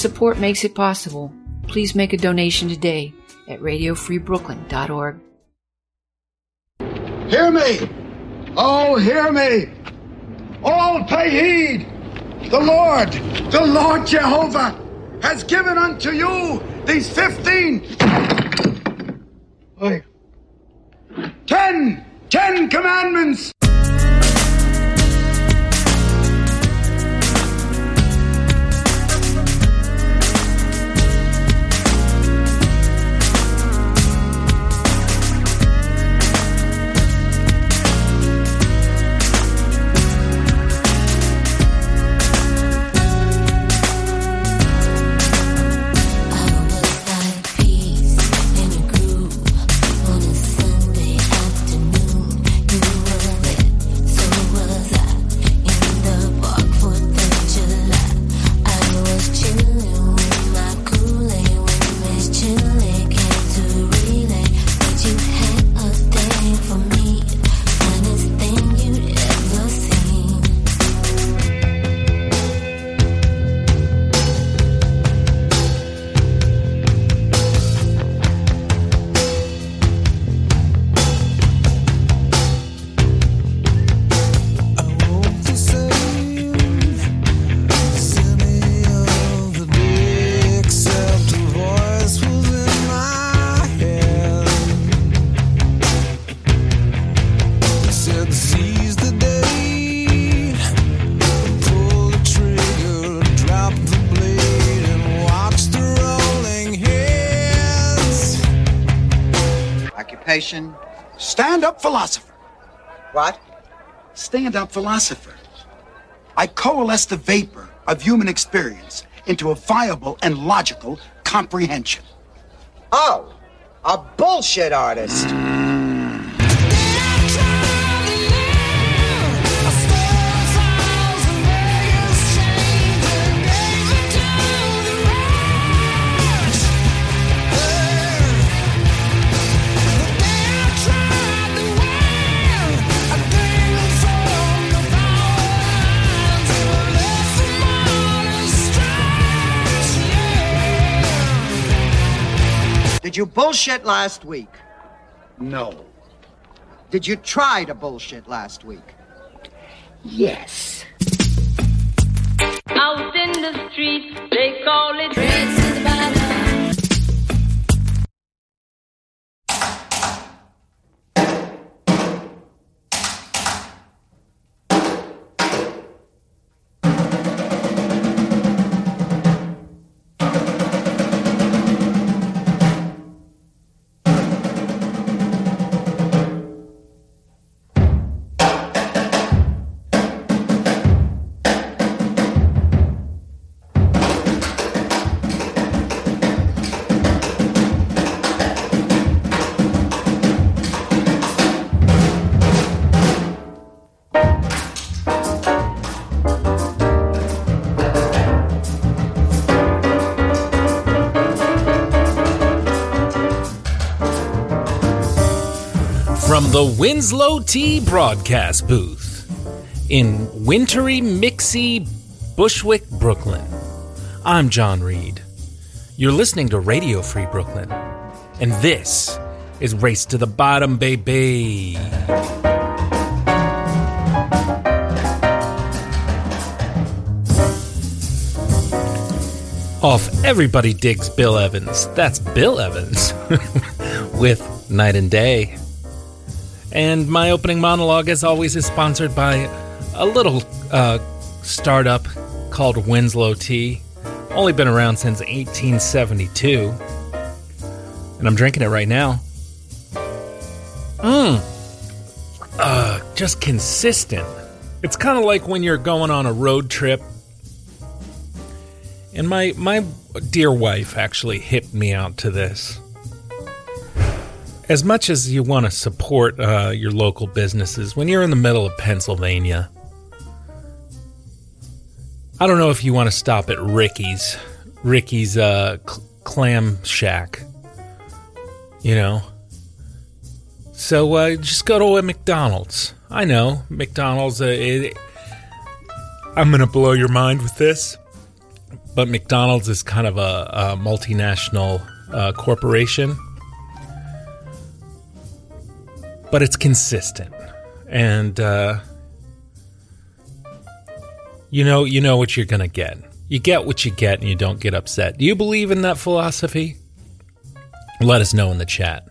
support makes it possible. Please make a donation today at radiofreebrooklyn.org. Hear me! Oh, hear me! All pay heed! The Lord Jehovah, has given unto you these 10 commandments! Stand-up philosopher. What? Stand-up philosopher. I coalesce the vapor of human experience into a viable and logical comprehension. Oh, a bullshit artist. Did you bullshit last week? No. Did you try to bullshit last week? Yes. Out in the streets, they call it from the Winslow Tea broadcast booth in wintry, mixy Bushwick, Brooklyn. I'm John Reed. You're listening to Radio Free Brooklyn, and this is Race to the Bottom, baby. Off Everybody Digs Bill Evans. That's Bill Evans with Night and Day. And my opening monologue, as always, is sponsored by a little startup called Winslow Tea. Only been around since 1872. And I'm drinking it right now. Just consistent. It's kind of like when you're going on a road trip. And my dear wife actually hipped me out to this. As much as you want to support your local businesses, when you're in the middle of Pennsylvania, I don't know if you want to stop at Ricky's Clam Shack, you know. So just go to a McDonald's. I know, McDonald's, I'm going to blow your mind with this, but McDonald's is kind of a multinational corporation. But it's consistent. And you know what you're going to get. You get what you get and you don't get upset. Do you believe in that philosophy? Let us know in the chat.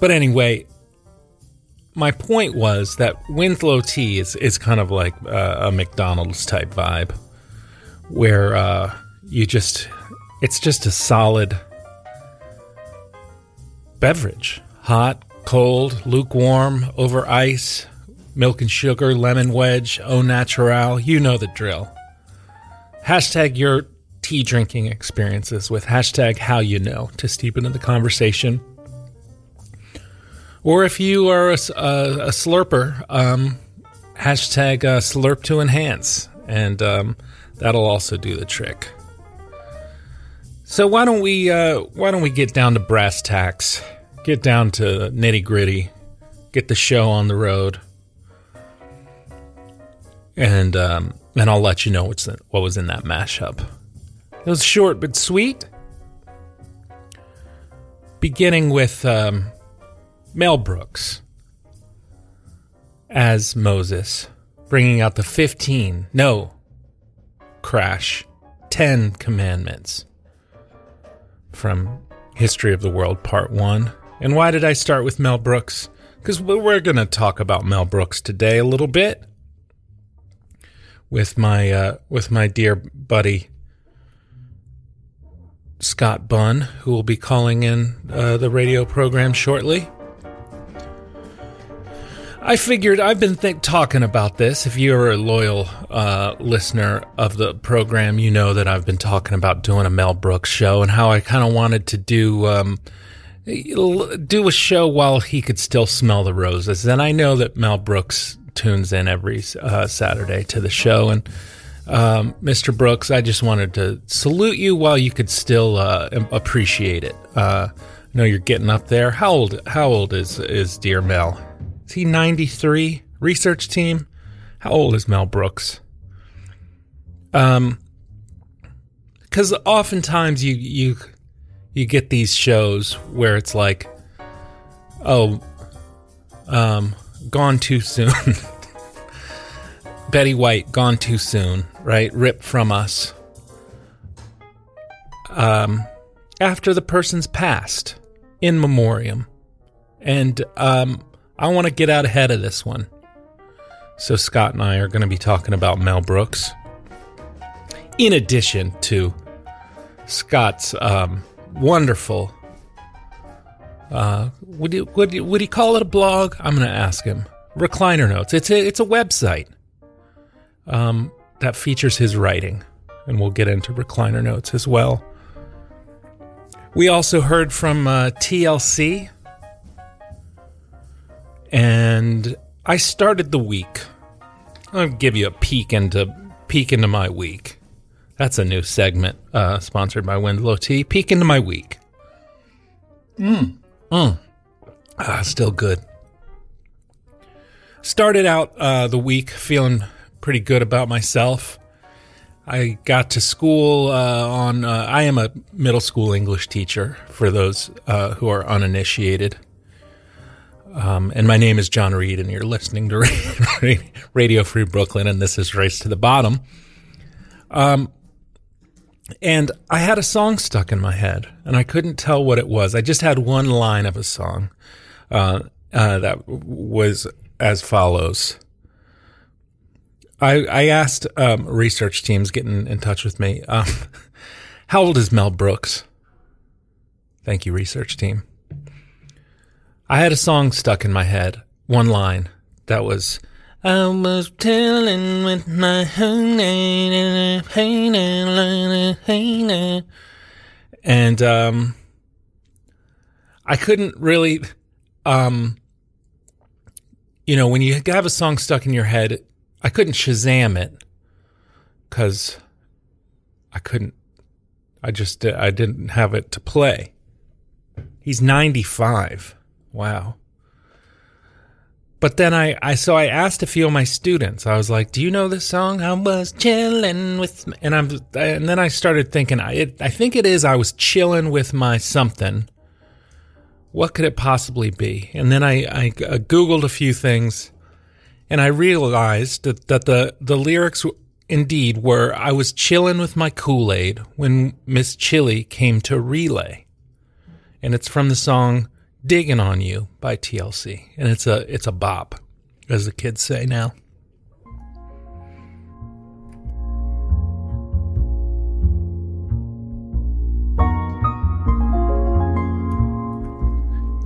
But anyway, my point was that Winslow Tea is kind of like a McDonald's type vibe where it's just a solid beverage. Hot, cold, lukewarm, over ice, milk and sugar, lemon wedge, au naturel. You know the drill. Hashtag your tea drinking experiences with hashtag how you know to steep into the conversation. Or if you are a slurper, hashtag slurp to enhance. And that'll also do the trick. So why don't we get down to brass tacks? Get down to nitty-gritty, get the show on the road, and I'll let you know what was in that mashup. It was short but sweet, beginning with Mel Brooks as Moses, bringing out the 10 commandments from History of the World, Part 1. And why did I start with Mel Brooks? Because we're going to talk about Mel Brooks today a little bit with my dear buddy Scott Bunn, who will be calling in the radio program shortly. I figured I've been talking about this. If you're a loyal listener of the program, you know that I've been talking about doing a Mel Brooks show and how I kind of wanted to do a show while he could still smell the roses. And I know that Mel Brooks tunes in every Saturday to the show. And Mr. Brooks, I just wanted to salute you while you could still appreciate it. I know you're getting up there. How old is dear Mel? Is he 93? Research team? How old is Mel Brooks? Because oftentimes you get these shows where it's like, gone too soon. Betty White, gone too soon, right? Ripped from us. After the person's passed, in memoriam. And I want to get out ahead of this one. So Scott and I are going to be talking about Mel Brooks. In addition to Scott's wonderful, would he call it a blog? I'm going to ask him. Recliner Notes. It's a website that features his writing. And we'll get into Recliner Notes as well. We also heard from TLC. And I started the week. I'll give you a peek into my week. That's a new segment sponsored by Winslow Tea. Peek into my week. Still good. Started out the week feeling pretty good about myself. I got to school I am a middle school English teacher for those who are uninitiated. And my name is John Reed, and you're listening to Radio Free Brooklyn, and this is Race to the Bottom. And I had a song stuck in my head, and I couldn't tell what it was. I just had one line of a song that was as follows. I asked research teams getting in touch with me, how old is Mel Brooks? Thank you, research team. I had a song stuck in my head, one line, that was, I was telling with my and I couldn't really, when you have a song stuck in your head, I couldn't Shazam it, because I didn't have it to play. He's 95. Wow. But then I asked a few of my students. I was like, "Do you know this song? I was chilling with," and then I started thinking, I think it is "I was chilling with my something." What could it possibly be? And then I Googled a few things, and I realized that the lyrics indeed were, "I was chilling with my Kool-Aid when Miss Chili came to relay," and it's from the song "Digging on You" by TLC, and it's a bop, as the kids say now.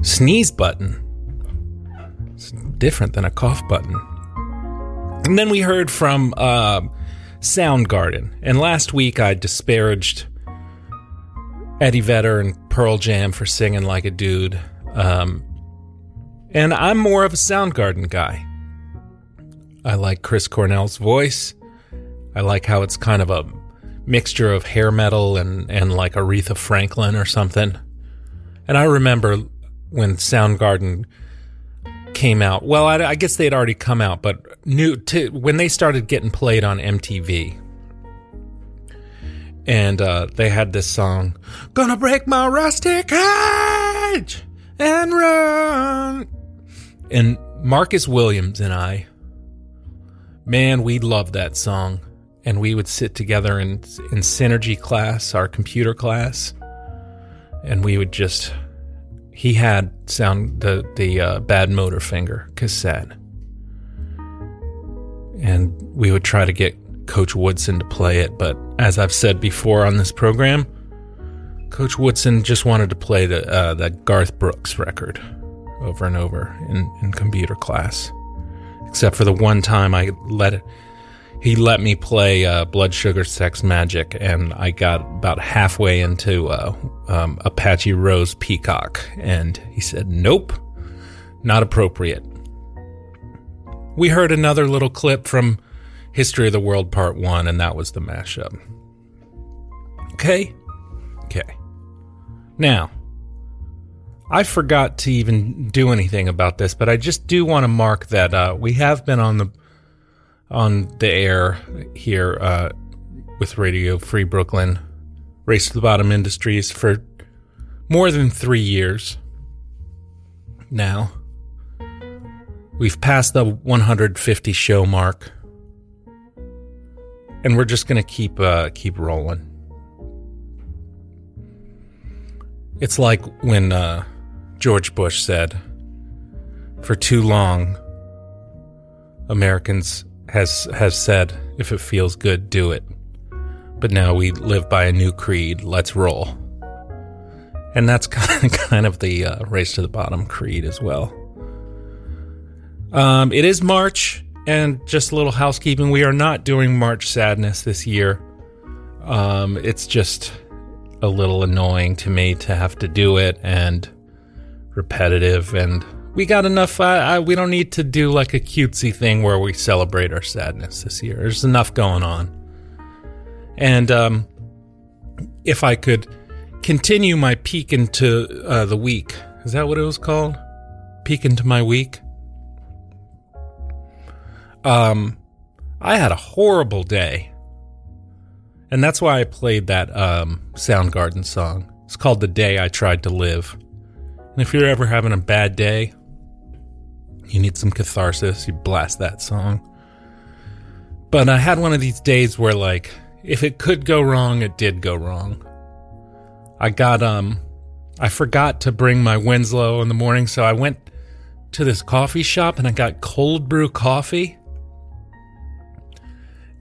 Sneeze button. It's different than a cough button. And then we heard from Soundgarden, and last week I disparaged Eddie Vedder and Pearl Jam for singing like a dude. And I'm more of a Soundgarden guy. I like Chris Cornell's voice. I like how it's kind of a mixture of hair metal and like Aretha Franklin or something. And I remember when Soundgarden came out, well, I guess they had already come out, but when they started getting played on MTV. And they had this song, "Gonna break my rusty cage and run." And Marcus Williams and I, man, we loved that song. And we would sit together in Synergy class, our computer class, and we would just, he had the Bad Motor Finger cassette. And we would try to get Coach Woodson to play it, but as I've said before on this program, Coach Woodson just wanted to play the Garth Brooks record over and over in computer class, except for the one time he let me play Blood Sugar Sex Magik, and I got about halfway into Apache Rose Peacock, and he said, "Nope, not appropriate." We heard another little clip from History of the World Part 1, and that was the mashup. Okay? Okay. Now, I forgot to even do anything about this, but I just do want to mark that we have been on the air here with Radio Free Brooklyn, Race to the Bottom Industries, for more than 3 years now. We've passed the 150 show mark, and we're just gonna keep rolling. It's like when George Bush said, "For too long, Americans has said, if it feels good, do it. But now we live by a new creed. Let's roll." And that's kind of the race to the bottom creed as well. It is March. And just a little housekeeping, we are not doing March Sadness this year. It's just a little annoying to me to have to do it, and repetitive, and we got enough, we don't need to do like a cutesy thing where we celebrate our sadness this year. There's enough going on. And if I could continue my peek into the week, is that what it was called? Peek into my week? I had a horrible day, and that's why I played that Soundgarden song. It's called "The Day I Tried to Live." And if you're ever having a bad day, you need some catharsis, you blast that song. But I had one of these days where, like, if it could go wrong, it did go wrong. I got I forgot to bring my Winslow in the morning, so I went to this coffee shop and I got cold brew coffee.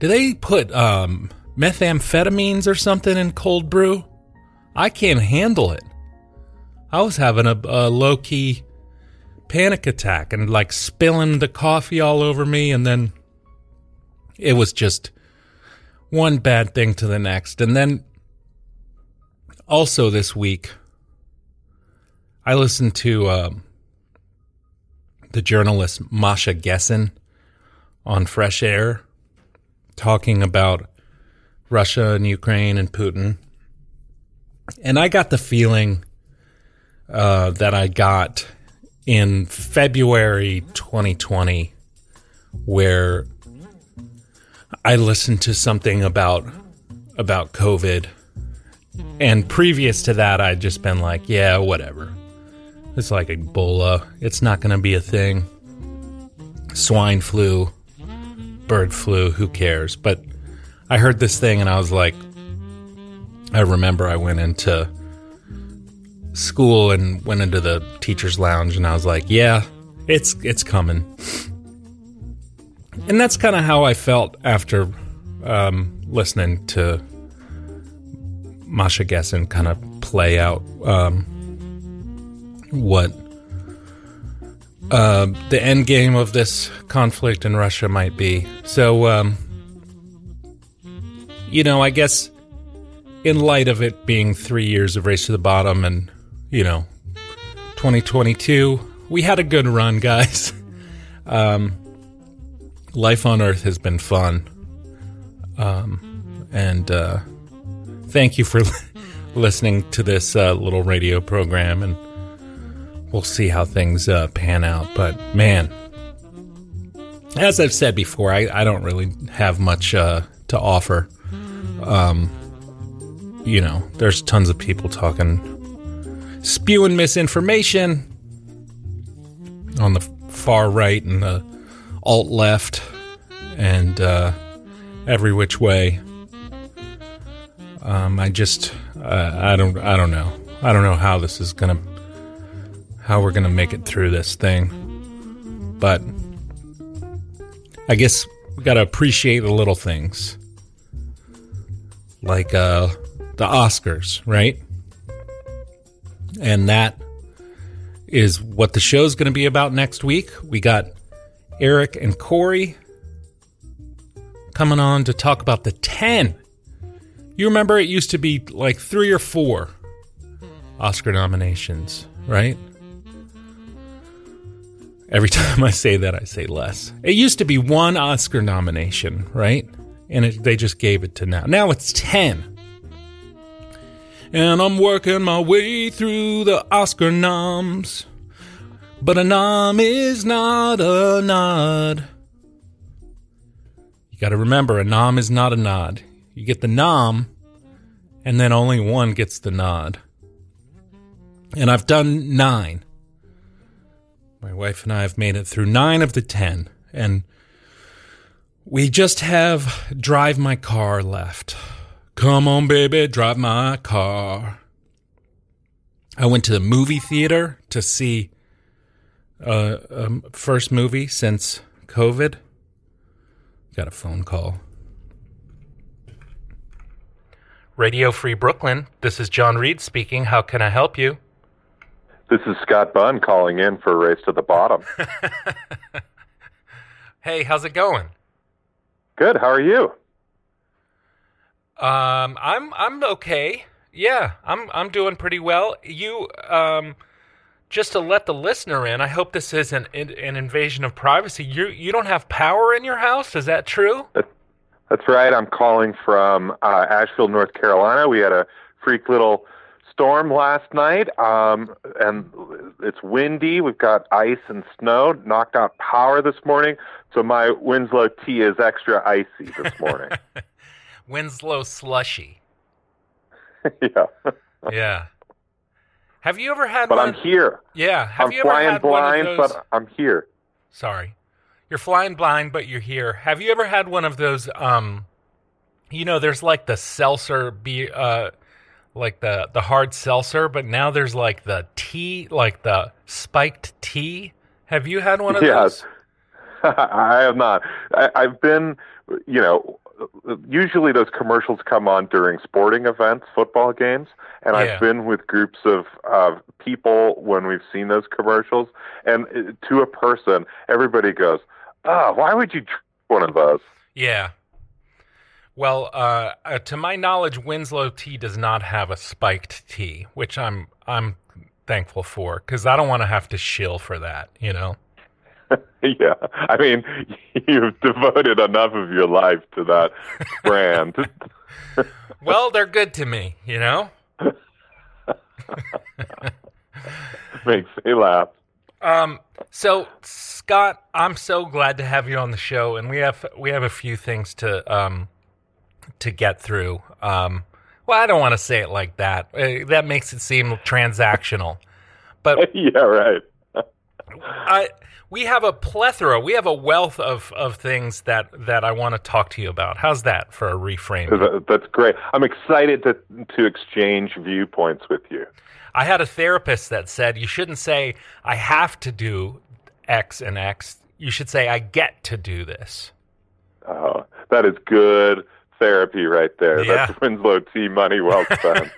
Do they put methamphetamines or something in cold brew? I can't handle it. I was having a low-key panic attack and like spilling the coffee all over me, and then it was just one bad thing to the next. And then also this week, I listened to the journalist Masha Gessen on Fresh Air, talking about Russia and Ukraine and Putin. And I got the feeling that I got in February 2020 where I listened to something about COVID. And previous to that, I'd just been like, yeah, whatever. It's like Ebola. It's not going to be a thing. Swine flu, bird flu, who cares? But I heard this thing and I was like, I remember I went into school and went into the teacher's lounge and I was like, yeah, it's coming. And that's kind of how I felt after listening to Masha Gessen kind of play out what the end game of this conflict in Russia might be. So, you know, I guess in light of it being 3 years of Race to the Bottom and, you know, 2022, we had a good run, guys. Life on Earth has been fun. And thank you for listening to this little radio program, and we'll see how things pan out. But, man, as I've said before, I don't really have much to offer. You know, there's tons of people talking, spewing misinformation on the far right and the alt left and every which way. I don't know. I don't know how this is gonna, how we're gonna make it through this thing. But I guess we gotta appreciate the little things, like the Oscars, right? And that is what the show's going to be about next week. We got Eric and Corey coming on to talk about the 10. You remember it used to be like 3 or 4 Oscar nominations, right? Every time I say that, I say less. It used to be 1 Oscar nomination, right? And they just gave it to now. Now it's 10. And I'm working my way through the Oscar noms. But a nom is not a nod. You gotta remember, a nom is not a nod. You get the nom, and then only one gets the nod. And I've done 9. My wife and I have made it through 9 of the 10. And we just have Drive My Car left. Come on, baby, drive my car. I went to the movie theater to see first movie since COVID. Got a phone call. Radio Free Brooklyn, this is John Reed speaking. How can I help you? This is Scott Bunn calling in for Race to the Bottom. Hey, how's it going? Good, how are you? I'm okay. Yeah, I'm doing pretty well. You, just to let the listener in, I hope this isn't an invasion of privacy. You don't have power in your house. Is that true? That's right. I'm calling from, Asheville, North Carolina. We had a freak little storm last night. And it's windy. We've got ice and snow, knocked out power this morning. So my Winslow Tea is extra icy this morning. Winslow slushy. Yeah. Yeah. Have you ever had? But I'm here. Yeah. Have you ever had one of those? I'm flying blind, but I'm here. Sorry, you're flying blind, but you're here. Have you ever had one of those? You know, there's like the seltzer, like the hard seltzer, but now there's like the tea, like the spiked tea. Have you had one of those? Yes, I have not. I've been, you know. Usually those commercials come on during sporting events, football games, and yeah. I've been with groups of people when we've seen those commercials, and to a person, everybody goes, "Ah, oh, why would you drink one of those?" Yeah. Well, to my knowledge, Winslow Tea does not have a spiked tea, which I'm thankful for, because I don't want to have to shill for that, you know. Yeah, I mean, you've devoted enough of your life to that brand. Well, they're good to me, you know? Makes me laugh. So Scott, I'm so glad to have you on the show, and we have a few things to get through. Well, I don't want to say it like that. That makes it seem transactional. But yeah, right. We have a plethora. We have a wealth of things that I want to talk to you about. How's that for a reframe? That's great. I'm excited to exchange viewpoints with you. I had a therapist that said, you shouldn't say, I have to do X and X. You should say, I get to do this. Oh, that is good therapy right there. Yeah. That's Winslow Tea money well spent.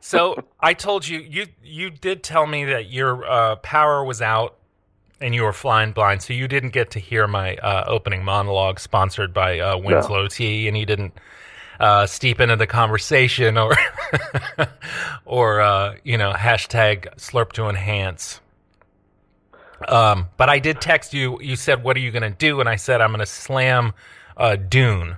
So I told you, you did tell me that your power was out and you were flying blind, so you didn't get to hear my opening monologue sponsored by Winslow Tea, and you didn't steep into the conversation or hashtag slurp to enhance. But I did text you. You said, what are you going to do? And I said, I'm going to slam Dune.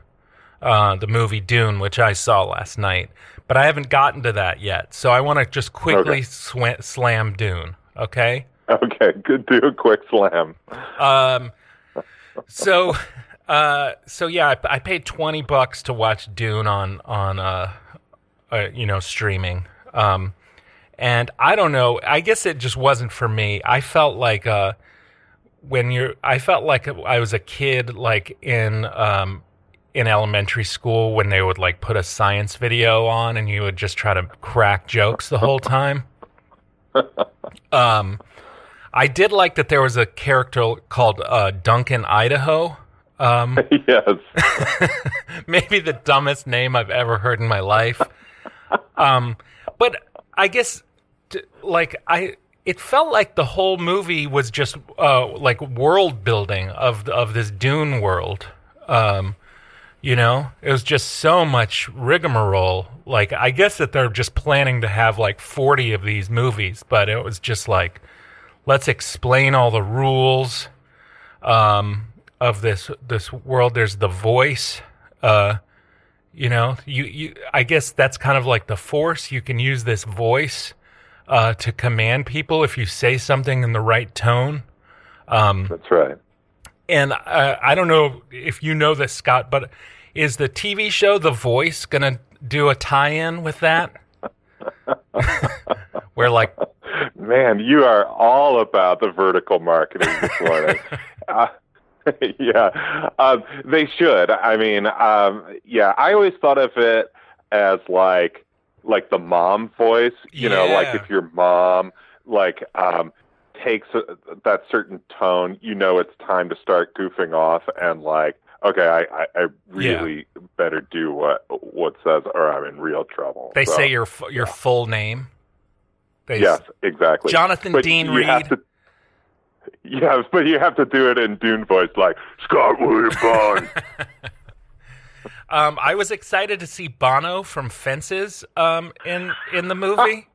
The movie Dune, which I saw last night, but I haven't gotten to that yet. So I want to just quickly slam Dune. Okay. Okay. Good. Do a quick slam. I paid $20 to watch Dune on streaming. And I don't know, I guess it just wasn't for me. I felt like, I felt like I was a kid, like in elementary school when they would like put a science video on and you would just try to crack jokes the whole time. I did like that there was a character called Duncan Idaho. Yes. Maybe the dumbest name I've ever heard in my life. But I guess it felt like the whole movie was just like world building of this Dune world. It was just so much rigmarole. Like, I guess that they're just planning to have like 40 of these movies, but it was just like, let's explain all the rules of this world. There's The Voice. I guess that's kind of like the Force. You can use this voice to command people if you say something in the right tone. That's right. And I don't know if you know this, Scott, but is the TV show The Voice going to do a tie-in with that? We're like... Man, you are all about the vertical marketing this morning. Yeah, they should. I mean, I always thought of it as like the mom voice, you know, like if your mom, like... takes that certain tone, you know it's time to start goofing off and like, okay, I really better do what says or I'm in real trouble. They say your full name. Yes, exactly. Jonathan but Dean Reed. Yes, but you have to do it in Dune voice like, Scott William Bond. I was excited to see Bono from Fences in the movie.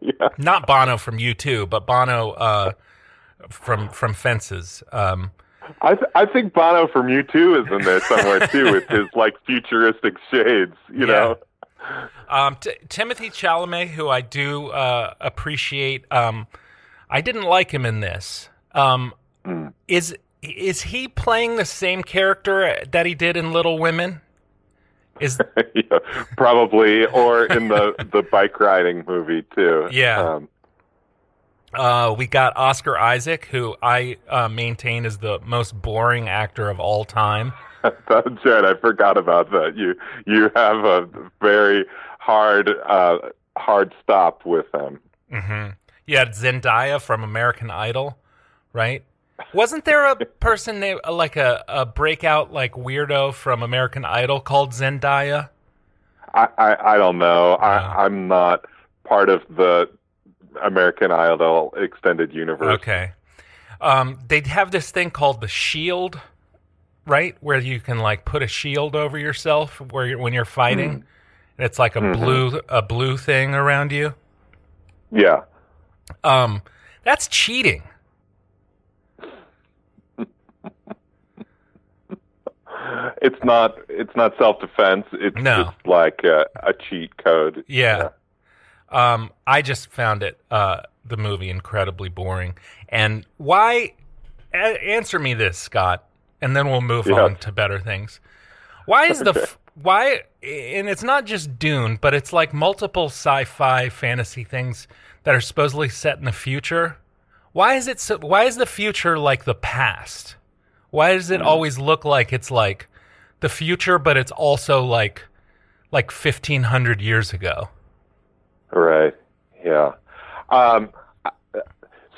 Yeah. Not Bono from U2, but Bono from Fences. I think Bono from U2 is in there somewhere too, with his like futuristic shades, you know. Timothy Chalamet, who I do appreciate, I didn't like him in this. Is he playing the same character that he did in Little Women? Yeah, probably, or in the bike riding movie too. Yeah. We got Oscar Isaac, who I maintain is the most boring actor of all time. That's right. I forgot about that. You have a very hard stop with him. Mm-hmm. You had Zendaya from American Idol, right? Wasn't there a person named like a breakout like weirdo from American Idol called Zendaya? I don't know. I'm not part of the American Idol extended universe. Okay. They'd have this thing called the shield, right? Where you can like put a shield over yourself when you're fighting. Mm-hmm. And it's like a blue thing around you. Yeah. That's cheating. It's not self-defense. It's just like a cheat code. Yeah. I just found it the movie incredibly boring. And why, answer me this, Scott, and then we'll move on to better things. Why is the, why, and it's not just Dune, but it's like multiple sci-fi fantasy things that are supposedly set in the future. Why is it so, why is the future like the past? Why does it always look like it's like the future, but it's also like 1,500 years ago? Right. Yeah.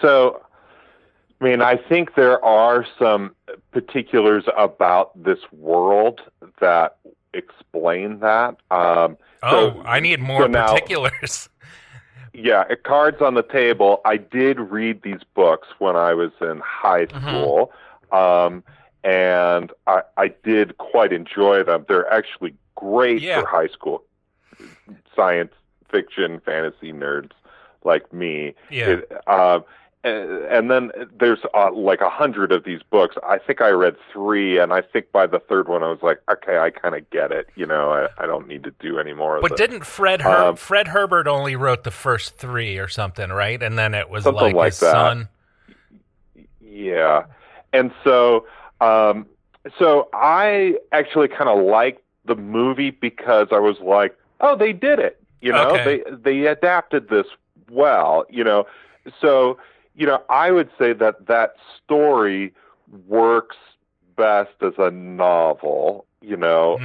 So, I mean, I think there are some particulars about this world that explain that. I need more particulars. Yeah, cards on the table. I did read these books when I was in high school, and I did quite enjoy them. They're actually great for high school science fiction, fantasy nerds like me. Yeah. And then there's like 100 of these books. I think I read 3, and I think by the third one I was like, okay, I kind of get it. You know, I don't need to do any more of this. But didn't Fred Herbert only wrote the first 3 or something, right? And then it was like his son. Yeah. And so, so I actually kind of liked the movie because I was like, oh, they did it. You know, they adapted this well, you know. So, you know, I would say that that story works best as a novel, you know,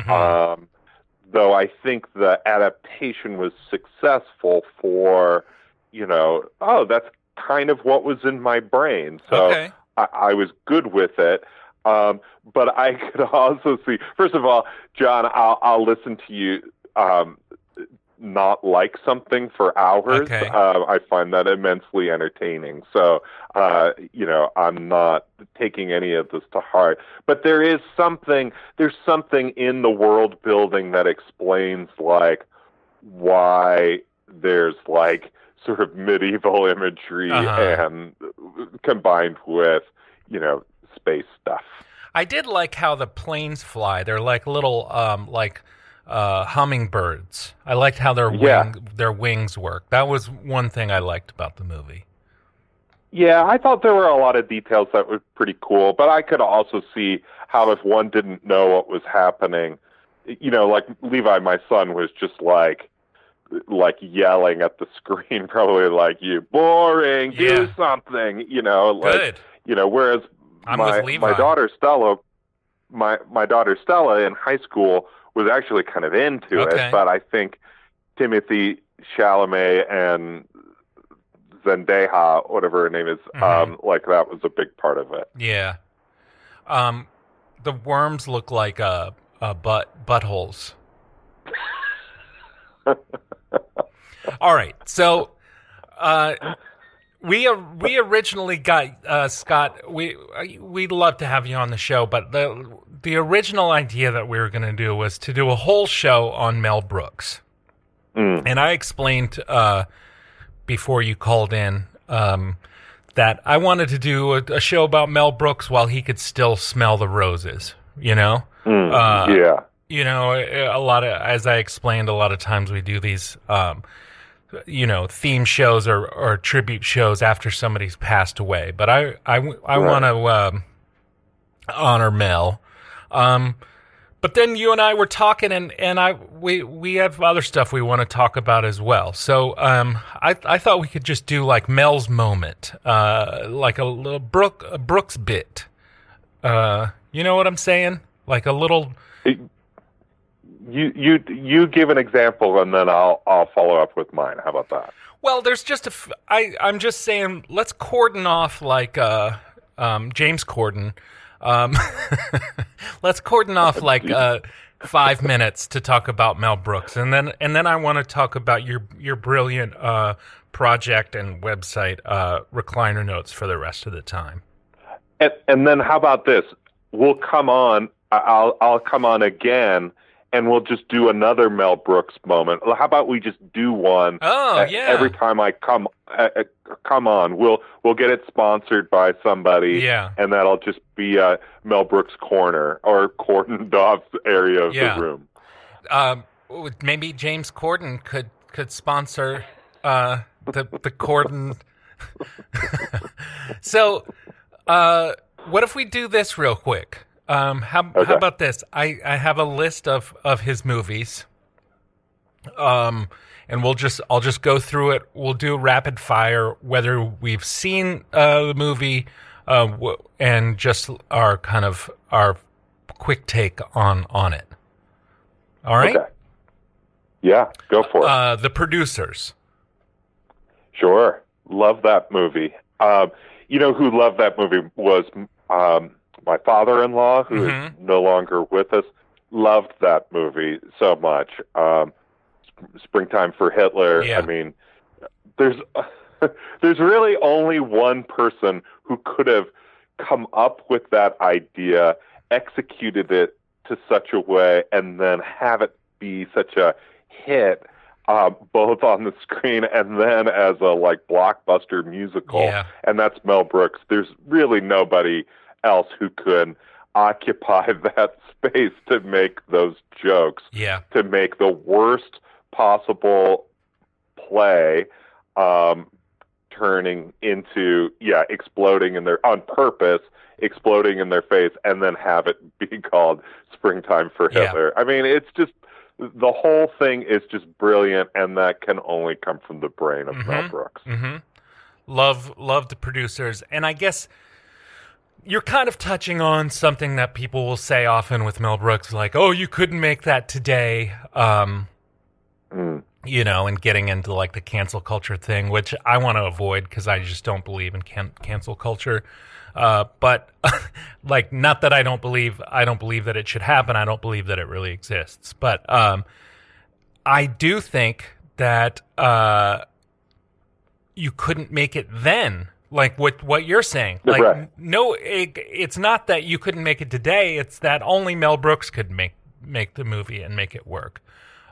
though I think the adaptation was successful for, you know, oh, that's kind of what was in my brain. So I was good with it. But I could also see, first of all, John, I'll listen to you not like something for hours. I find that immensely entertaining. So, you know, I'm not taking any of this to heart. But there is something, there's something in the world building that explains, like, why there's, like, sort of medieval imagery and combined with, you know, space stuff. I did like how the planes fly. They're like little, like, hummingbirds. I liked how their wings work. That was one thing I liked about the movie. Yeah, I thought there were a lot of details that were pretty cool, but I could also see how if one didn't know what was happening, you know, like Levi, my son, was just like yelling at the screen, probably like, you boring, do something, you know, like, you know, whereas my daughter Stella in high school was actually kind of into it, but I think Timothy Chalamet and Zendaya, whatever her name is, like that was a big part of it. Yeah. The worms look like buttholes. All right, so we originally got Scott. We'd love to have you on the show, but the original idea that we were going to do was to do a whole show on Mel Brooks, and I explained before you called in that I wanted to do a show about Mel Brooks while he could still smell the roses. You know, you know, a lot of, as I explained, a lot of times we do these. You know, theme shows or tribute shows after somebody's passed away. But I want to honor Mel. But then you and I were talking, and we have other stuff we want to talk about as well. So I thought we could just do like Mel's moment, like a little Brooks bit. You know what I'm saying? Like a little. You give an example, and then I'll follow up with mine. How about that? Well, there's just I'm just saying, let's cordon off like James Corden. Let's cordon off like 5 minutes to talk about Mel Brooks, and then I want to talk about your brilliant project and website, Recliner Notes, for the rest of the time. And then how about this? We'll come on. I'll come on again. And we'll just do another Mel Brooks moment. How about we just do one? Oh, yeah. Every time I come on, we'll get it sponsored by somebody. Yeah. And that'll just be a Mel Brooks corner or cordoned off area of the room. Maybe James Corden could sponsor the cordon So, what if we do this real quick? How about this? I have a list of his movies. And I'll just go through it. We'll do rapid fire, whether we've seen the movie, and just our kind of our quick take on it. All right. Okay. Yeah, go for it. The Producers. Sure. Love that movie. You know who loved that movie was my father-in-law, who is no longer with us. Loved that movie so much. Springtime for Hitler. Yeah. I mean, there's really only one person who could have come up with that idea, executed it to such a way, and then have it be such a hit, both on the screen and then as a like blockbuster musical. Yeah. And that's Mel Brooks. There's really nobody else who could occupy that space to make those jokes, to make the worst possible play turning into exploding in their on purpose, exploding in their face, and then have it be called Springtime for Hitler. I mean, it's just the whole thing is just brilliant, and that can only come from the brain of Mel Brooks. Love The Producers, and I guess you're kind of touching on something that people will say often with Mel Brooks, like, "Oh, you couldn't make that today." You know, and getting into like the cancel culture thing, which I want to avoid because I just don't believe in cancel culture. But like, not that I don't believe that it should happen. I don't believe that it really exists. But I do think that you couldn't make it then. Like what you're saying, like no, it's not that you couldn't make it today. It's that only Mel Brooks could make the movie and make it work.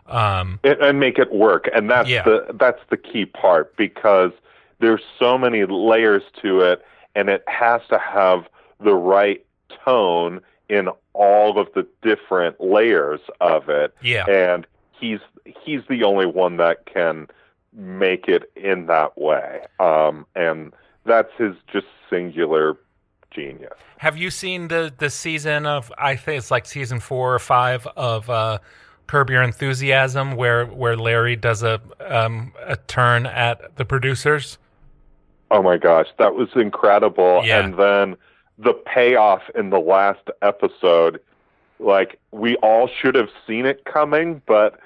And make it work, and that's the key part, because there's so many layers to it, and it has to have the right tone in all of the different layers of it. Yeah, and he's the only one that can make it in that way, and that's his just singular genius. Have you seen the season of, I think it's like season 4 or 5 of Curb Your Enthusiasm, where Larry does a turn at The Producers? Oh my gosh, that was incredible. Yeah. And then the payoff in the last episode, like, we all should have seen it coming, but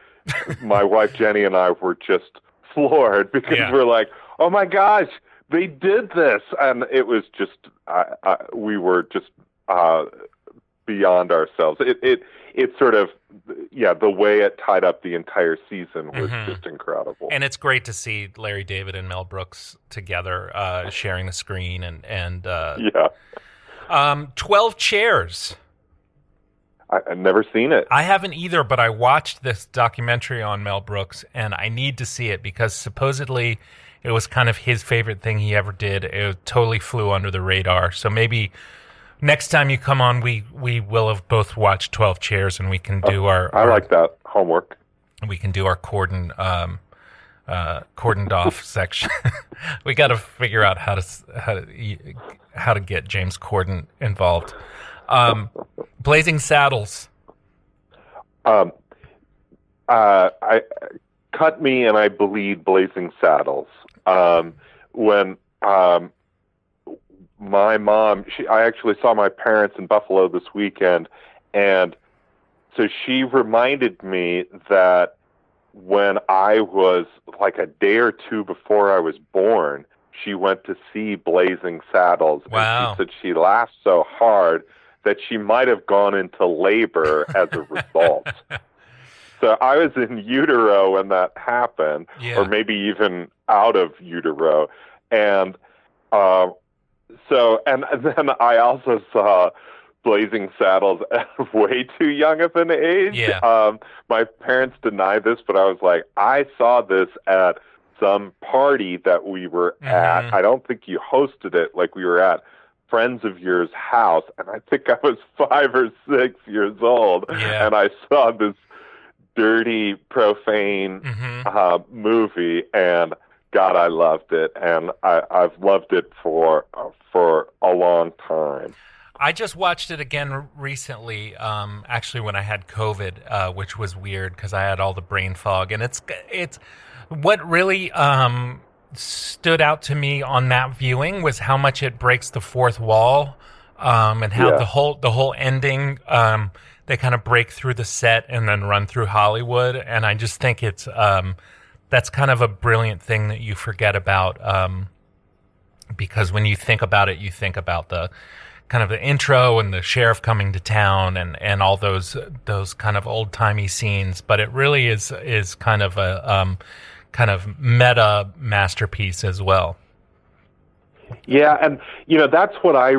my wife Jenny and I were just floored, because we're like, oh my gosh, they did this. And it was just, we were just beyond ourselves. It sort of, the way it tied up the entire season was just incredible. And it's great to see Larry David and Mel Brooks together, sharing the screen and 12 Chairs. I've never seen it. I haven't either, but I watched this documentary on Mel Brooks, and I need to see it because supposedly it was kind of his favorite thing he ever did. It totally flew under the radar. So maybe next time you come on, we will have both watched 12 Chairs, and we can do I like that homework. We can do our cordoned off section. We got to figure out how to get James Corden involved. Blazing Saddles. I cut me and I bleed. Blazing Saddles. When my mom, I actually saw my parents in Buffalo this weekend, and so she reminded me that when I was like a day or two before I was born, she went to see Blazing Saddles. Wow. And she said she laughed so hard that she might have gone into labor as a result. So I was in utero when that happened, or maybe even out of utero. And and then I also saw Blazing Saddles at way too young of an age. Yeah. My parents deny this, but I was like, I saw this at some party that we were at. I don't think you hosted it, like we were at friends of yours' house, and I think I was 5 or 6 years old, and I saw this dirty, profane movie, and God, I loved it, and I've loved it for a long time. I just watched it again recently, actually when I had COVID, which was weird because I had all the brain fog. And it's what really stood out to me on that viewing was how much it breaks the fourth wall, and how the whole ending, they kind of break through the set and then run through Hollywood. And I just think it's that's kind of a brilliant thing that you forget about, because when you think about it, you think about the kind of the intro and the sheriff coming to town and all those kind of old timey scenes, but it really is kind of a kind of meta masterpiece as well. Yeah, and you know that's what I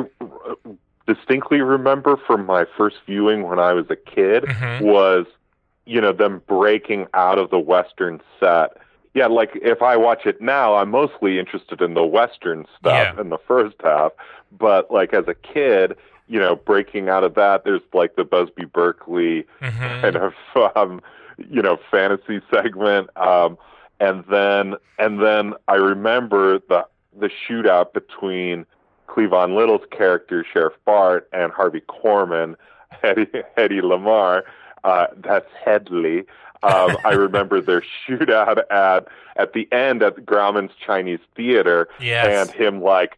distinctly remember from my first viewing when I was a kid, mm-hmm. was you know them breaking out of the Western set. Yeah, like if I watch it now, I'm mostly interested in the Western stuff in the first half. But like as a kid, you know, breaking out of that, there's like the Busby Berkeley kind of you know fantasy segment, and then I remember the shootout between Cleavon Little's character Sheriff Bart and Harvey Korman, Hedy Lamarr. That's Hedley. I remember their shootout at the end at Grauman's Chinese Theater, and him like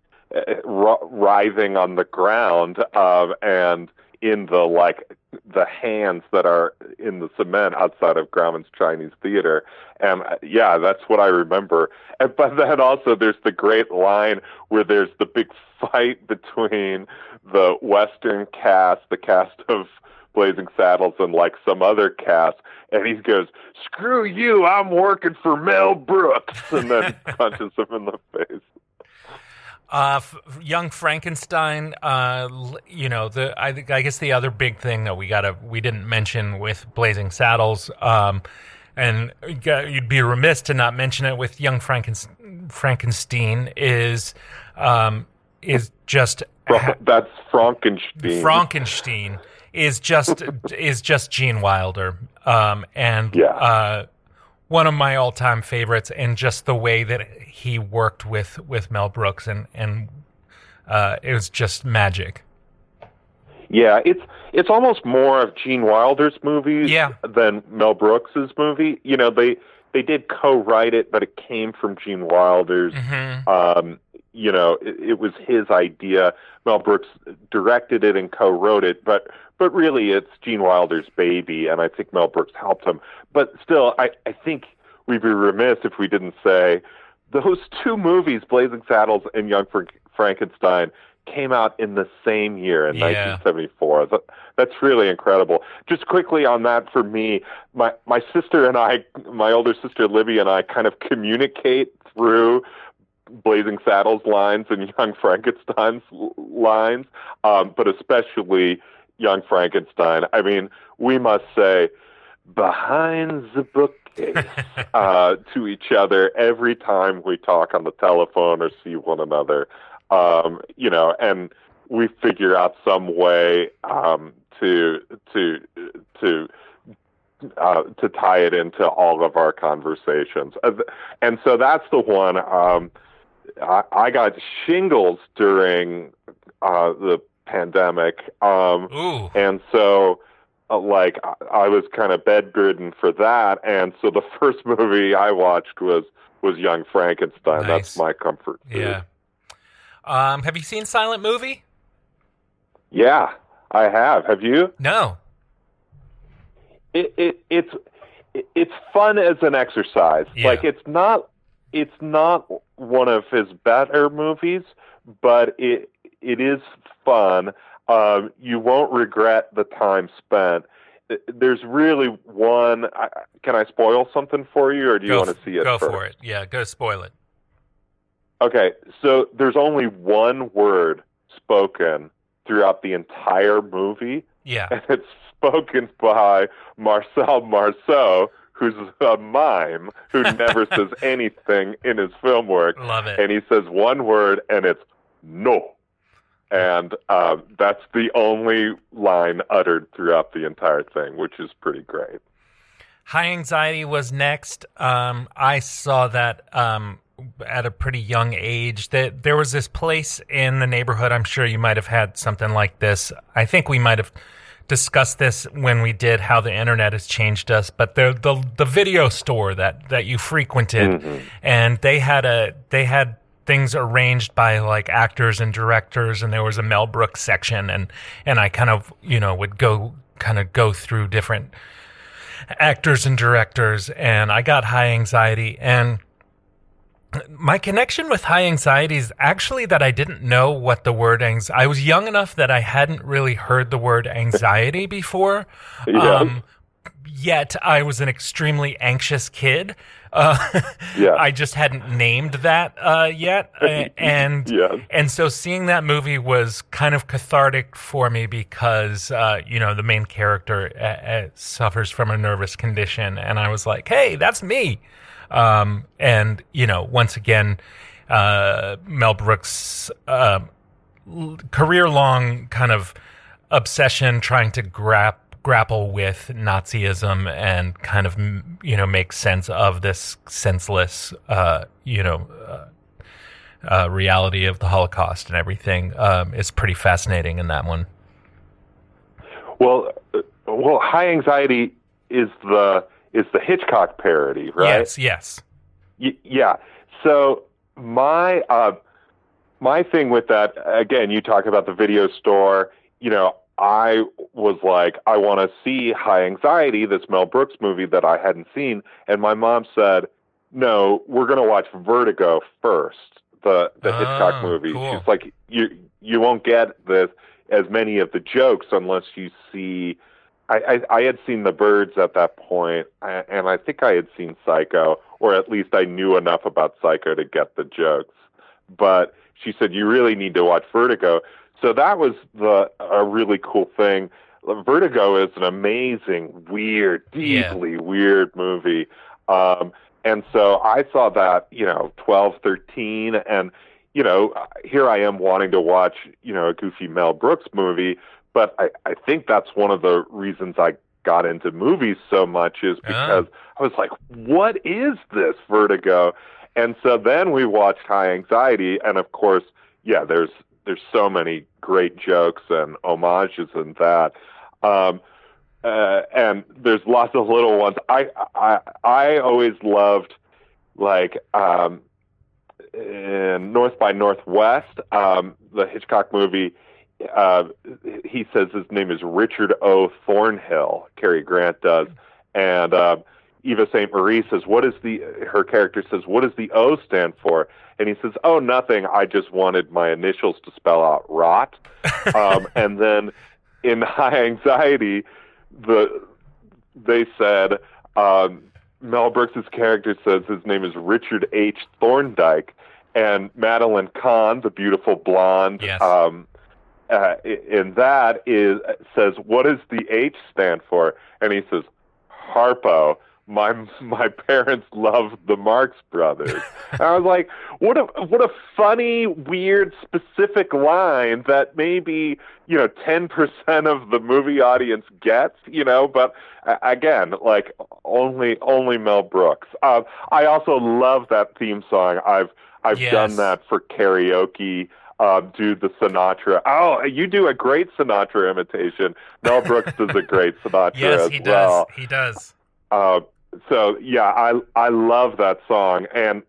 writhing on the ground, and in the like the hands that are in the cement outside of Grauman's Chinese Theater, and yeah, that's what I remember. And but then also there's the great line where there's the big fight between the Western cast, the cast of Blazing Saddles, and like some other cast, and he goes, "Screw you, I'm working for Mel Brooks," and then punches him in the face. Young Frankenstein, you know, I guess the other big thing that we didn't mention with Blazing Saddles, and you'd be remiss to not mention it with Young Frankenstein is just that's Frankenstein. Frankenstein. Is just Gene Wilder, one of my all time favorites, and just the way that he worked with Mel Brooks, and it was just magic. Yeah, it's almost more of Gene Wilder's movies than Mel Brooks's movie. You know, they did co-write it, but it came from Gene Wilder's. Mm-hmm. You know, it was his idea. Mel Brooks directed it and co-wrote it, but really it's Gene Wilder's baby, and I think Mel Brooks helped him. But still, I think we'd be remiss if we didn't say those two movies, Blazing Saddles and Young Frankenstein, came out in the same year in 1974. That's really incredible. Just quickly on that, for me, my sister and I, my older sister Libby and I, kind of communicate through Blazing Saddles lines and Young Frankenstein's lines, but especially Young Frankenstein. I mean, we must say "behind the bookcase" to each other every time we talk on the telephone or see one another. You know, and we figure out some way to tie it into all of our conversations, and so that's the one. I got shingles during the pandemic, and so like I was kind of bedridden for that, and so the first movie I watched was Young Frankenstein. Nice. That's my comfort food. Yeah. Have you seen Silent Movie? Yeah, I have. Have you? No. It's fun as an exercise. Yeah. Like it's not one of his better movies, but it is fun. You won't regret the time spent. There's really one. Can I spoil something for you, or do you want to see it? Go first? For it. Yeah, go spoil it. Okay, so there's only one word spoken throughout the entire movie. Yeah, and it's spoken by Marcel Marceau, who's a mime who never says anything in his film work. Love it. And he says one word, and it's "no." And that's the only line uttered throughout the entire thing, which is pretty great. High Anxiety was next. I saw that at a pretty young age, that there was this place in the neighborhood. I'm sure you might have had something like this. I think we might have discussed this when we did How the Internet Has Changed Us, but the video store that you frequented, mm-hmm. and they had things arranged by like actors and directors, and there was a Mel Brooks section, and I kind of, you know, would go through different actors and directors, and I got High Anxiety. And my connection with High Anxiety is actually that I didn't know what the word anxiety... I was young enough that I hadn't really heard the word anxiety before. Yeah. Yet I was an extremely anxious kid. Yeah. I just hadn't named that yet. And so seeing that movie was kind of cathartic for me because, you know, the main character suffers from a nervous condition. And I was like, hey, that's me. And, you know, once again, Mel Brooks' career-long kind of obsession trying to grapple with Nazism and kind of, you know, make sense of this senseless, reality of the Holocaust and everything is pretty fascinating in that one. Well, High Anxiety is the Hitchcock parody, right? Yes. Yeah. So my my thing with that, again, you talk about the video store, you know, I was like, I want to see High Anxiety, this Mel Brooks movie that I hadn't seen. And my mom said, no, we're going to watch Vertigo first, the Hitchcock movie. Cool. She's like, you won't get this, as many of the jokes unless you see... I had seen The Birds at that point, and I think I had seen Psycho, or at least I knew enough about Psycho to get the jokes. But she said, you really need to watch Vertigo. So that was a really cool thing. Vertigo is an amazing, weird, deeply weird movie. And so I saw that, you know, 12, 13, and, you know, here I am wanting to watch, you know, a goofy Mel Brooks movie. But I think that's one of the reasons I got into movies so much is because I was like, what is this Vertigo? And so then we watched High Anxiety. And of course, yeah, there's so many great jokes and homages in that. And there's lots of little ones. I always loved, like, in North by Northwest, the Hitchcock movie, he says his name is Richard O. Thornhill, Cary Grant does, and Eva St. Marie says, her character says, what does the O stand for? And he says, oh, nothing, I just wanted my initials to spell out rot. And then in High Anxiety, they said, Mel Brooks' character says his name is Richard H. Thorndike, and Madeline Kahn, the beautiful blonde, in that says, what does the H stand for? And he says, Harpo. My parents loved the Marx Brothers. And I was like, what a funny, weird, specific line that maybe, you know, 10% of the movie audience gets, you know. But again, like only Mel Brooks. I also love that theme song. I've done that for karaoke. Do the Sinatra. Oh, you do a great Sinatra imitation. Mel Brooks does a great Sinatra as well. Yes, he does. So, yeah, I love that song and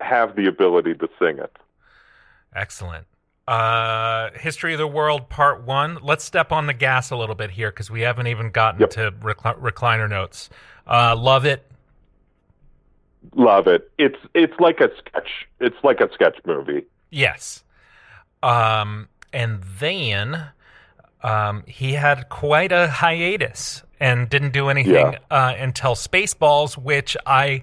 have the ability to sing it. Excellent. History of the World, Part 1. Let's step on the gas a little bit here because we haven't even gotten to Recliner Notes. Love it. Love it. It's like a sketch. It's like a sketch movie. Yes. And then he had quite a hiatus and didn't do anything until Spaceballs, which I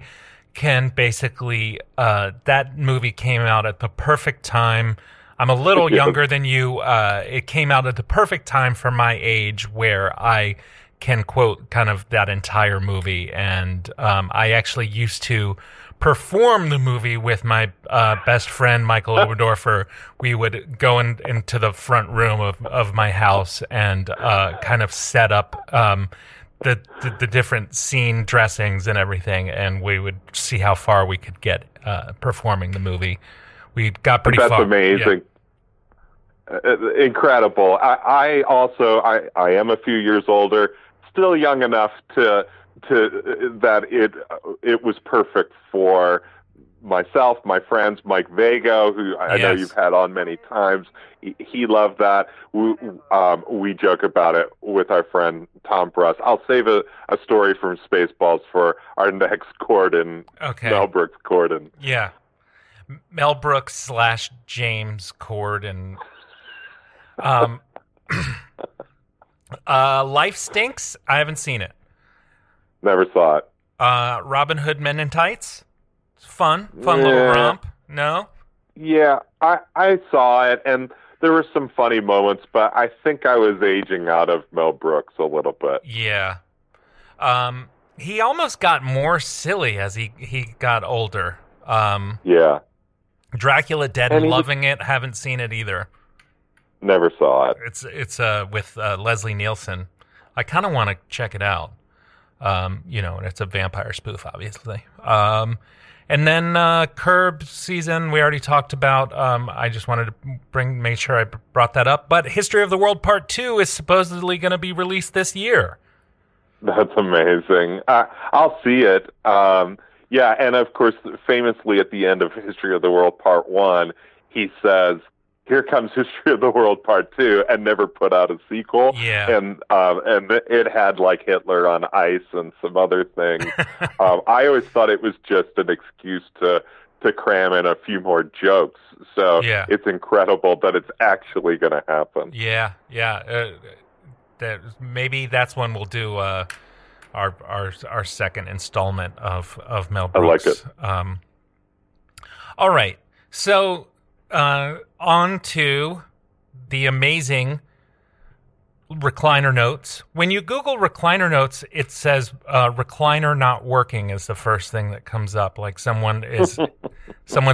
can basically that movie came out at the perfect time. I'm a little younger than you. It came out at the perfect time for my age where I can quote kind of that entire movie. And I actually used to perform the movie with my best friend Michael Oberdorfer. We would go into the front room of my house and kind of set up the different scene dressings and everything, and we would see how far we could get performing the movie. We got pretty far. That's amazing. Yeah. Incredible. I also am a few years older, still young enough to that it was perfect for myself, my friends, Mike Vago, who I know you've had on many times. He loved that. We joke about it with our friend Tom Bruss. I'll save a story from Spaceballs for our next Corden, okay. Mel Brooks Corden. Yeah. Mel Brooks / James Corden. Life Stinks. I haven't seen it. Never saw it. Robin Hood Men in Tights. Fun little romp. No? Yeah, I saw it, and there were some funny moments, but I think I was aging out of Mel Brooks a little bit. Yeah. He almost got more silly as he got older. Yeah. Dracula Dead and Loving It. Haven't seen it either. Never saw it. It's with Leslie Nielsen. I kind of want to check it out. And it's a vampire spoof, obviously. And then Curb season, we already talked about. I just wanted to make sure I brought that up. But History of the World Part 2 is supposedly going to be released this year. That's amazing. I'll see it. Yeah, and of course, famously at the end of History of the World Part 1, he says, "Here comes History of the World Part 2," and never put out a sequel. Yeah. And it had like Hitler on ice and some other things. I always thought it was just an excuse to cram in a few more jokes. So it's incredible that it's actually going to happen. Yeah, yeah. Maybe that's when we'll do our second installment of Mel Brooks. I like it. All right, so. On to the amazing Recliner Notes. When you Google Recliner Notes, it says recliner not working is the first thing that comes up. Like someone's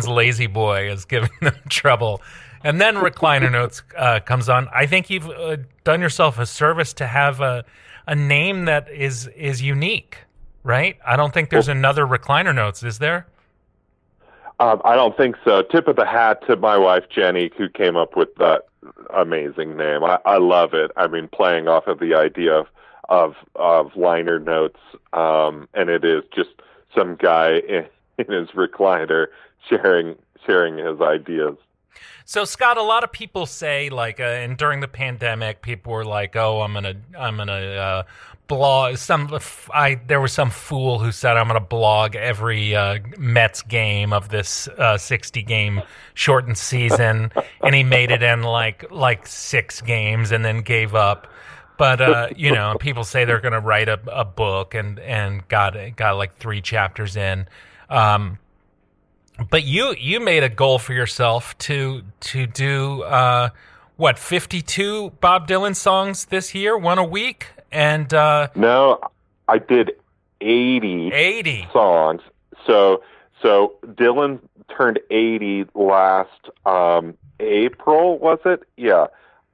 lazy boy is giving them trouble. And then Recliner Notes comes on. I think you've done yourself a service to have a name that is unique, right? I don't think there's another Recliner Notes, is there? I don't think so. Tip of the hat to my wife, Jenny, who came up with that amazing name. I love it. I mean, playing off of the idea of liner notes, and it is just some guy in his recliner sharing his ideas. So, Scott, a lot of people say, like, and during the pandemic, people were like, "Oh, I'm gonna blog." There was some fool who said, "I'm gonna blog every Mets game of this 60-game shortened season," and he made it in like 6 games and then gave up. But people say they're gonna write a book and got like 3 chapters in. But you made a goal for yourself to do 52 Bob Dylan songs this year, one a week, and no, I did 80 songs. So Dylan turned 80 last April, was it? Yeah,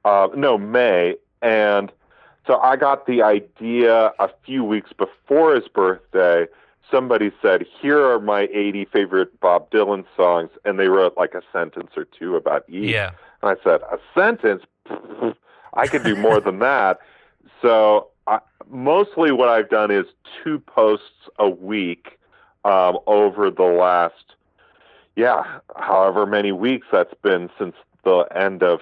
no, May, and so I got the idea a few weeks before his birthday. Somebody said, "Here are my 80 favorite Bob Dylan songs," and they wrote like a sentence or two about each. Yeah. And I said, "A sentence? I could do more than that." So mostly what I've done is 2 posts a week over the last, however many weeks that's been since the end of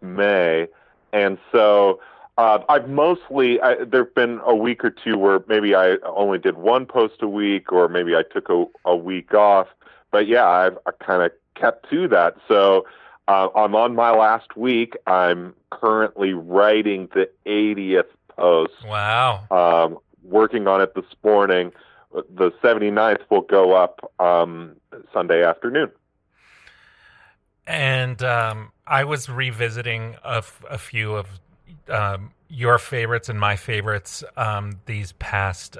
May. And so... I've mostly, there've been a week or two where maybe I only did 1 post a week, or maybe I took a week off. But I kind of kept to that. So I'm on my last week. I'm currently writing the 80th post. Wow. Working on it this morning. The 79th will go up Sunday afternoon. And I was revisiting a few of your favorites and my favorites these past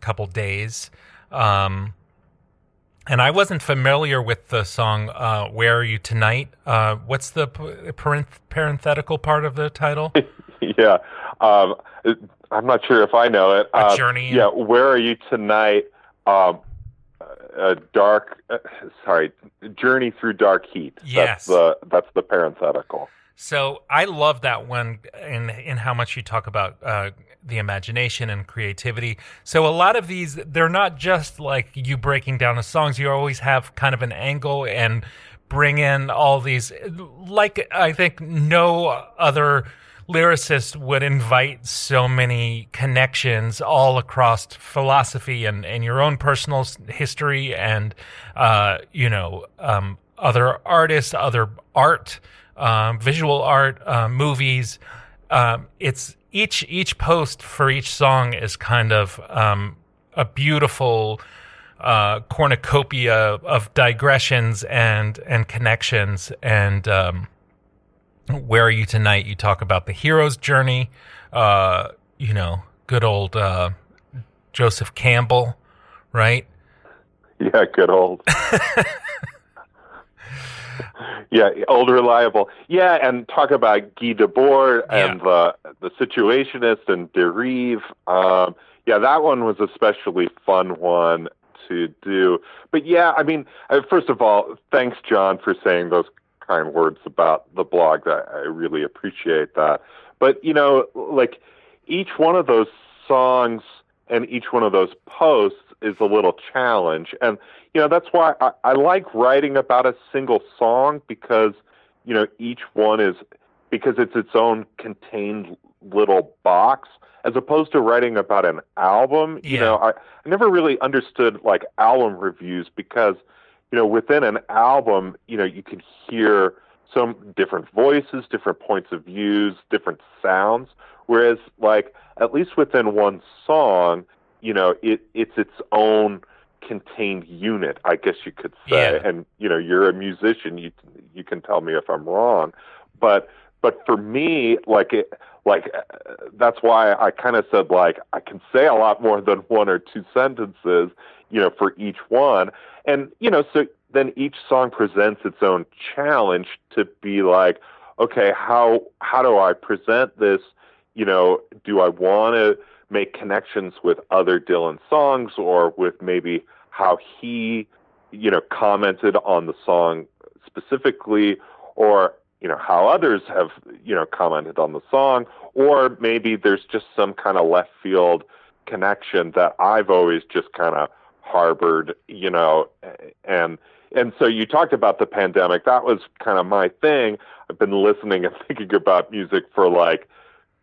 couple days. And I wasn't familiar with the song Where Are You Tonight? What's the parenthetical part of the title? Yeah. I'm not sure if I know it. Journey. Yeah. Where Are You Tonight? Journey Through Dark Heat. Yes. That's the parenthetical. So I love that one in how much you talk about the imagination and creativity. So a lot of these, they're not just like you breaking down the songs. You always have kind of an angle and bring in all these, like I think no other lyricist would invite so many connections all across philosophy and your own personal history and, other artists, other art. Visual art, movies. It's each post for each song is kind of a beautiful cornucopia of digressions and connections. And Where Are You Tonight? You talk about the hero's journey. Good old Joseph Campbell, right? Yeah, good old. Yeah, old reliable. Yeah, and talk about Guy Debord and the Situationist and Derive. That one was especially fun one to do. But yeah, I mean, first of all, thanks, John, for saying those kind words about the blog. That I really appreciate that. But, like each one of those songs and each one of those posts is a little challenge. And, that's why I like writing about a single song because, each one is, because it's its own contained little box, as opposed to writing about an album. Yeah. I never really understood like album reviews because, within an album, you could hear some different voices, different points of views, different sounds. Whereas like, at least within one song, it's its own contained unit, I guess you could say. Yeah. And you're a musician, you can tell me if I'm wrong, but for me, that's why I kind of said like I can say a lot more than one or two sentences, for each one, and so then each song presents its own challenge to be like, okay, how do I present this? Do I want to make connections with other Dylan songs or with maybe how he, commented on the song specifically, or, how others have, commented on the song, or maybe there's just some kind of left field connection that I've always just kind of harbored, and so you talked about the pandemic. That was kind of my thing. I've been listening and thinking about music for like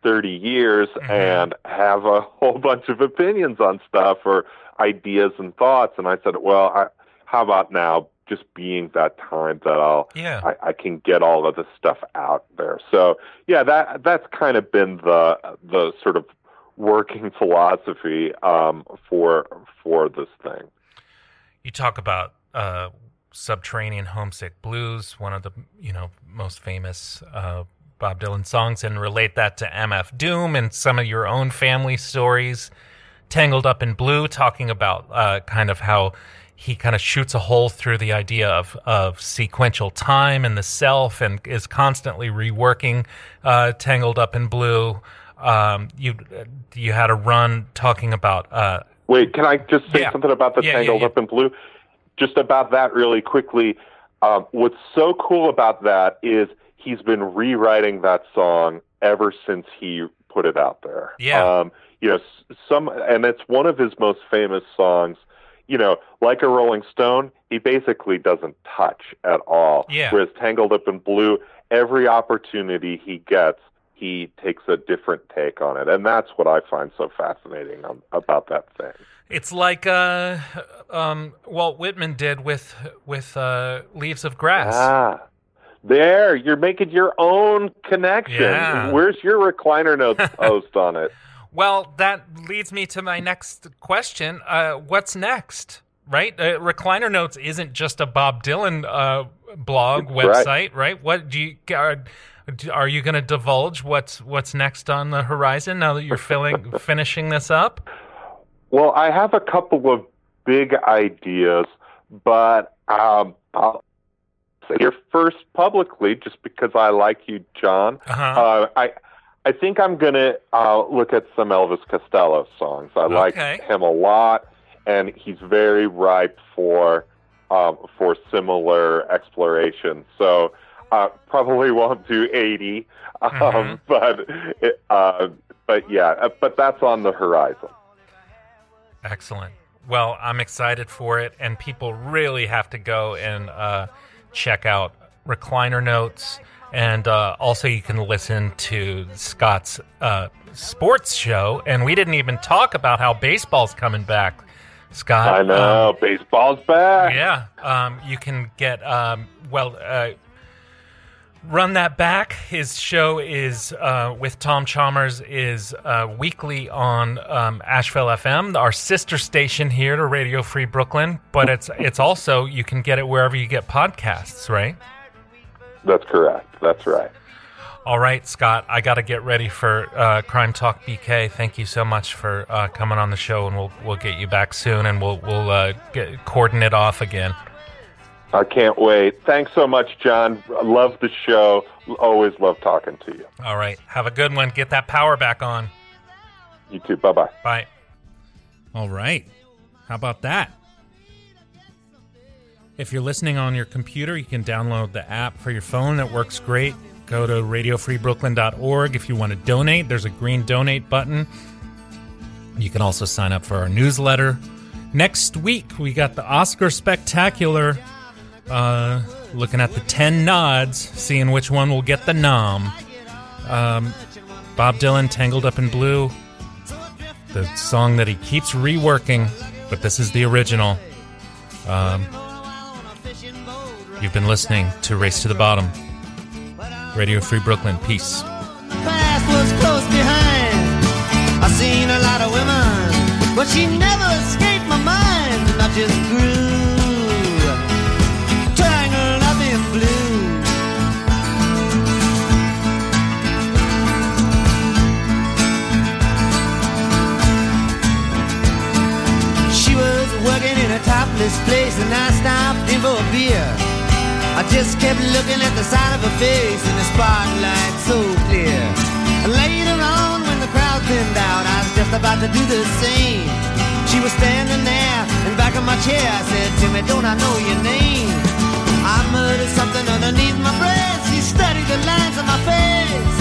30 years and have a whole bunch of opinions on stuff or ideas and thoughts. And I said, well, how about now just being that time that I can get all of this stuff out there. So yeah, that's kind of been the sort of working philosophy, for this thing. You talk about, Subterranean Homesick Blues, one of the, most famous, Bob Dylan songs, and relate that to MF Doom and some of your own family stories. Tangled Up in Blue, talking about kind of how he kind of shoots a hole through the idea of sequential time and the self and is constantly reworking Tangled Up in Blue. You had a run talking about... Wait, can I just say something about the Tangled Up in Blue? Just about that really quickly. What's so cool about that is he's been rewriting that song ever since he put it out there. Yeah. And it's one of his most famous songs, like a Rolling Stone, he basically doesn't touch at all. Yeah. Whereas Tangled Up in Blue, every opportunity he gets, he takes a different take on it. And that's what I find so fascinating about that thing. It's like Walt Whitman did with Leaves of Grass. Ah. There, you're making your own connection. Yeah. Where's your Recliner Notes post on it? Well, that leads me to my next question. What's next, right? Recliner Notes isn't just a Bob Dylan blog website, right? What do you are you going to divulge? What's next on the horizon now that you're finishing this up? Well, I have a couple of big ideas, but I'll your first publicly, just because I like you, John. Uh-huh. I I think I'm going to look at some Elvis Costello songs. I like him a lot, and he's very ripe for similar exploration. So probably won't do 80, but yeah, but that's on the horizon. Excellent. Well, I'm excited for it, and people really have to go and check out Recliner Notes. And also you can listen to Scott's sports show. And we didn't even talk about how baseball's coming back, Scott. I know. Baseball's back. Yeah. You can get, Run That Back. His show is with Tom Chalmers is weekly on Asheville FM, our sister station here to Radio Free Brooklyn. But it's also, you can get it wherever you get podcasts, right? That's correct. That's right. All right, Scott, I got to get ready for Crime Talk BK. Thank you so much for coming on the show, and we'll get you back soon, and we'll coordinate off again. I can't wait. Thanks so much, John. I love the show. Always love talking to you. All right. Have a good one. Get that power back on. You too. Bye-bye. Bye. All right. How about that? If you're listening on your computer, you can download the app for your phone. That works great. Go to radiofreebrooklyn.org. If you want to donate, there's a green donate button. You can also sign up for our newsletter. Next week, we got the Oscar Spectacular. Looking at the 10 nods, seeing which one will get the nom. Bob Dylan, Tangled Up in Blue, the song that he keeps reworking, but this is the original. You've been listening to Race to the Bottom, Radio Free Brooklyn. Peace. Past was close behind. I seen a lot of women, but she never escaped my mind. I just grew tangled up in blue. She was working in a topless place, and I stopped in for a beer. I just kept looking at the side of her face in the spotlight so clear. Later on, when the crowd thinned out, I was just about to do the same. She was standing there in back of my chair. I said, Timmy, don't I know your name? I murdered something underneath my breath. She studied the lines on my face.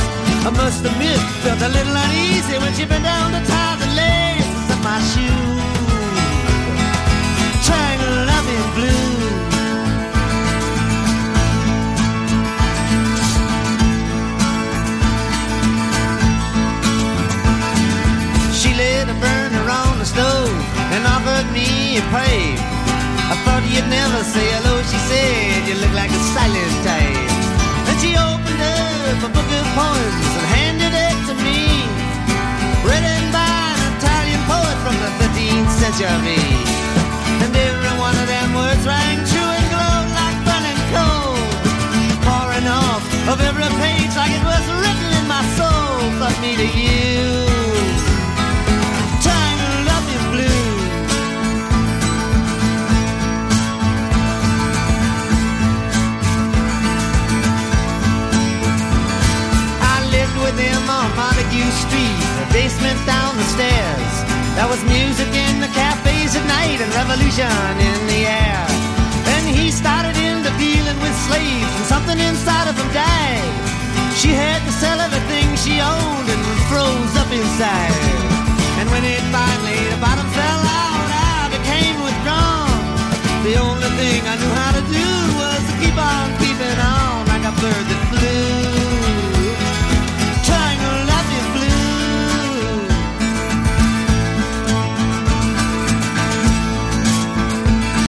I must admit, felt a little uneasy when she bent down to tie the laces of my shoe. Tangled up in blue. She lit a burner on the stove and offered me a pipe. I thought you'd never say hello, she said. You look like a silent type. Then she opened up a book of poems and handed it to me, written by an Italian poet from the 13th century. And every one of them words rang true and glowed like burning coal, pouring off of every page like it was written in my soul. From me to you, tangled up in blue. With him on Montague Street, the basement down the stairs. There was music in the cafes at night and revolution in the air. Then he started into dealing with slaves, and something inside of him died. She had to sell everything she owned and froze up inside. And when it finally, the bottom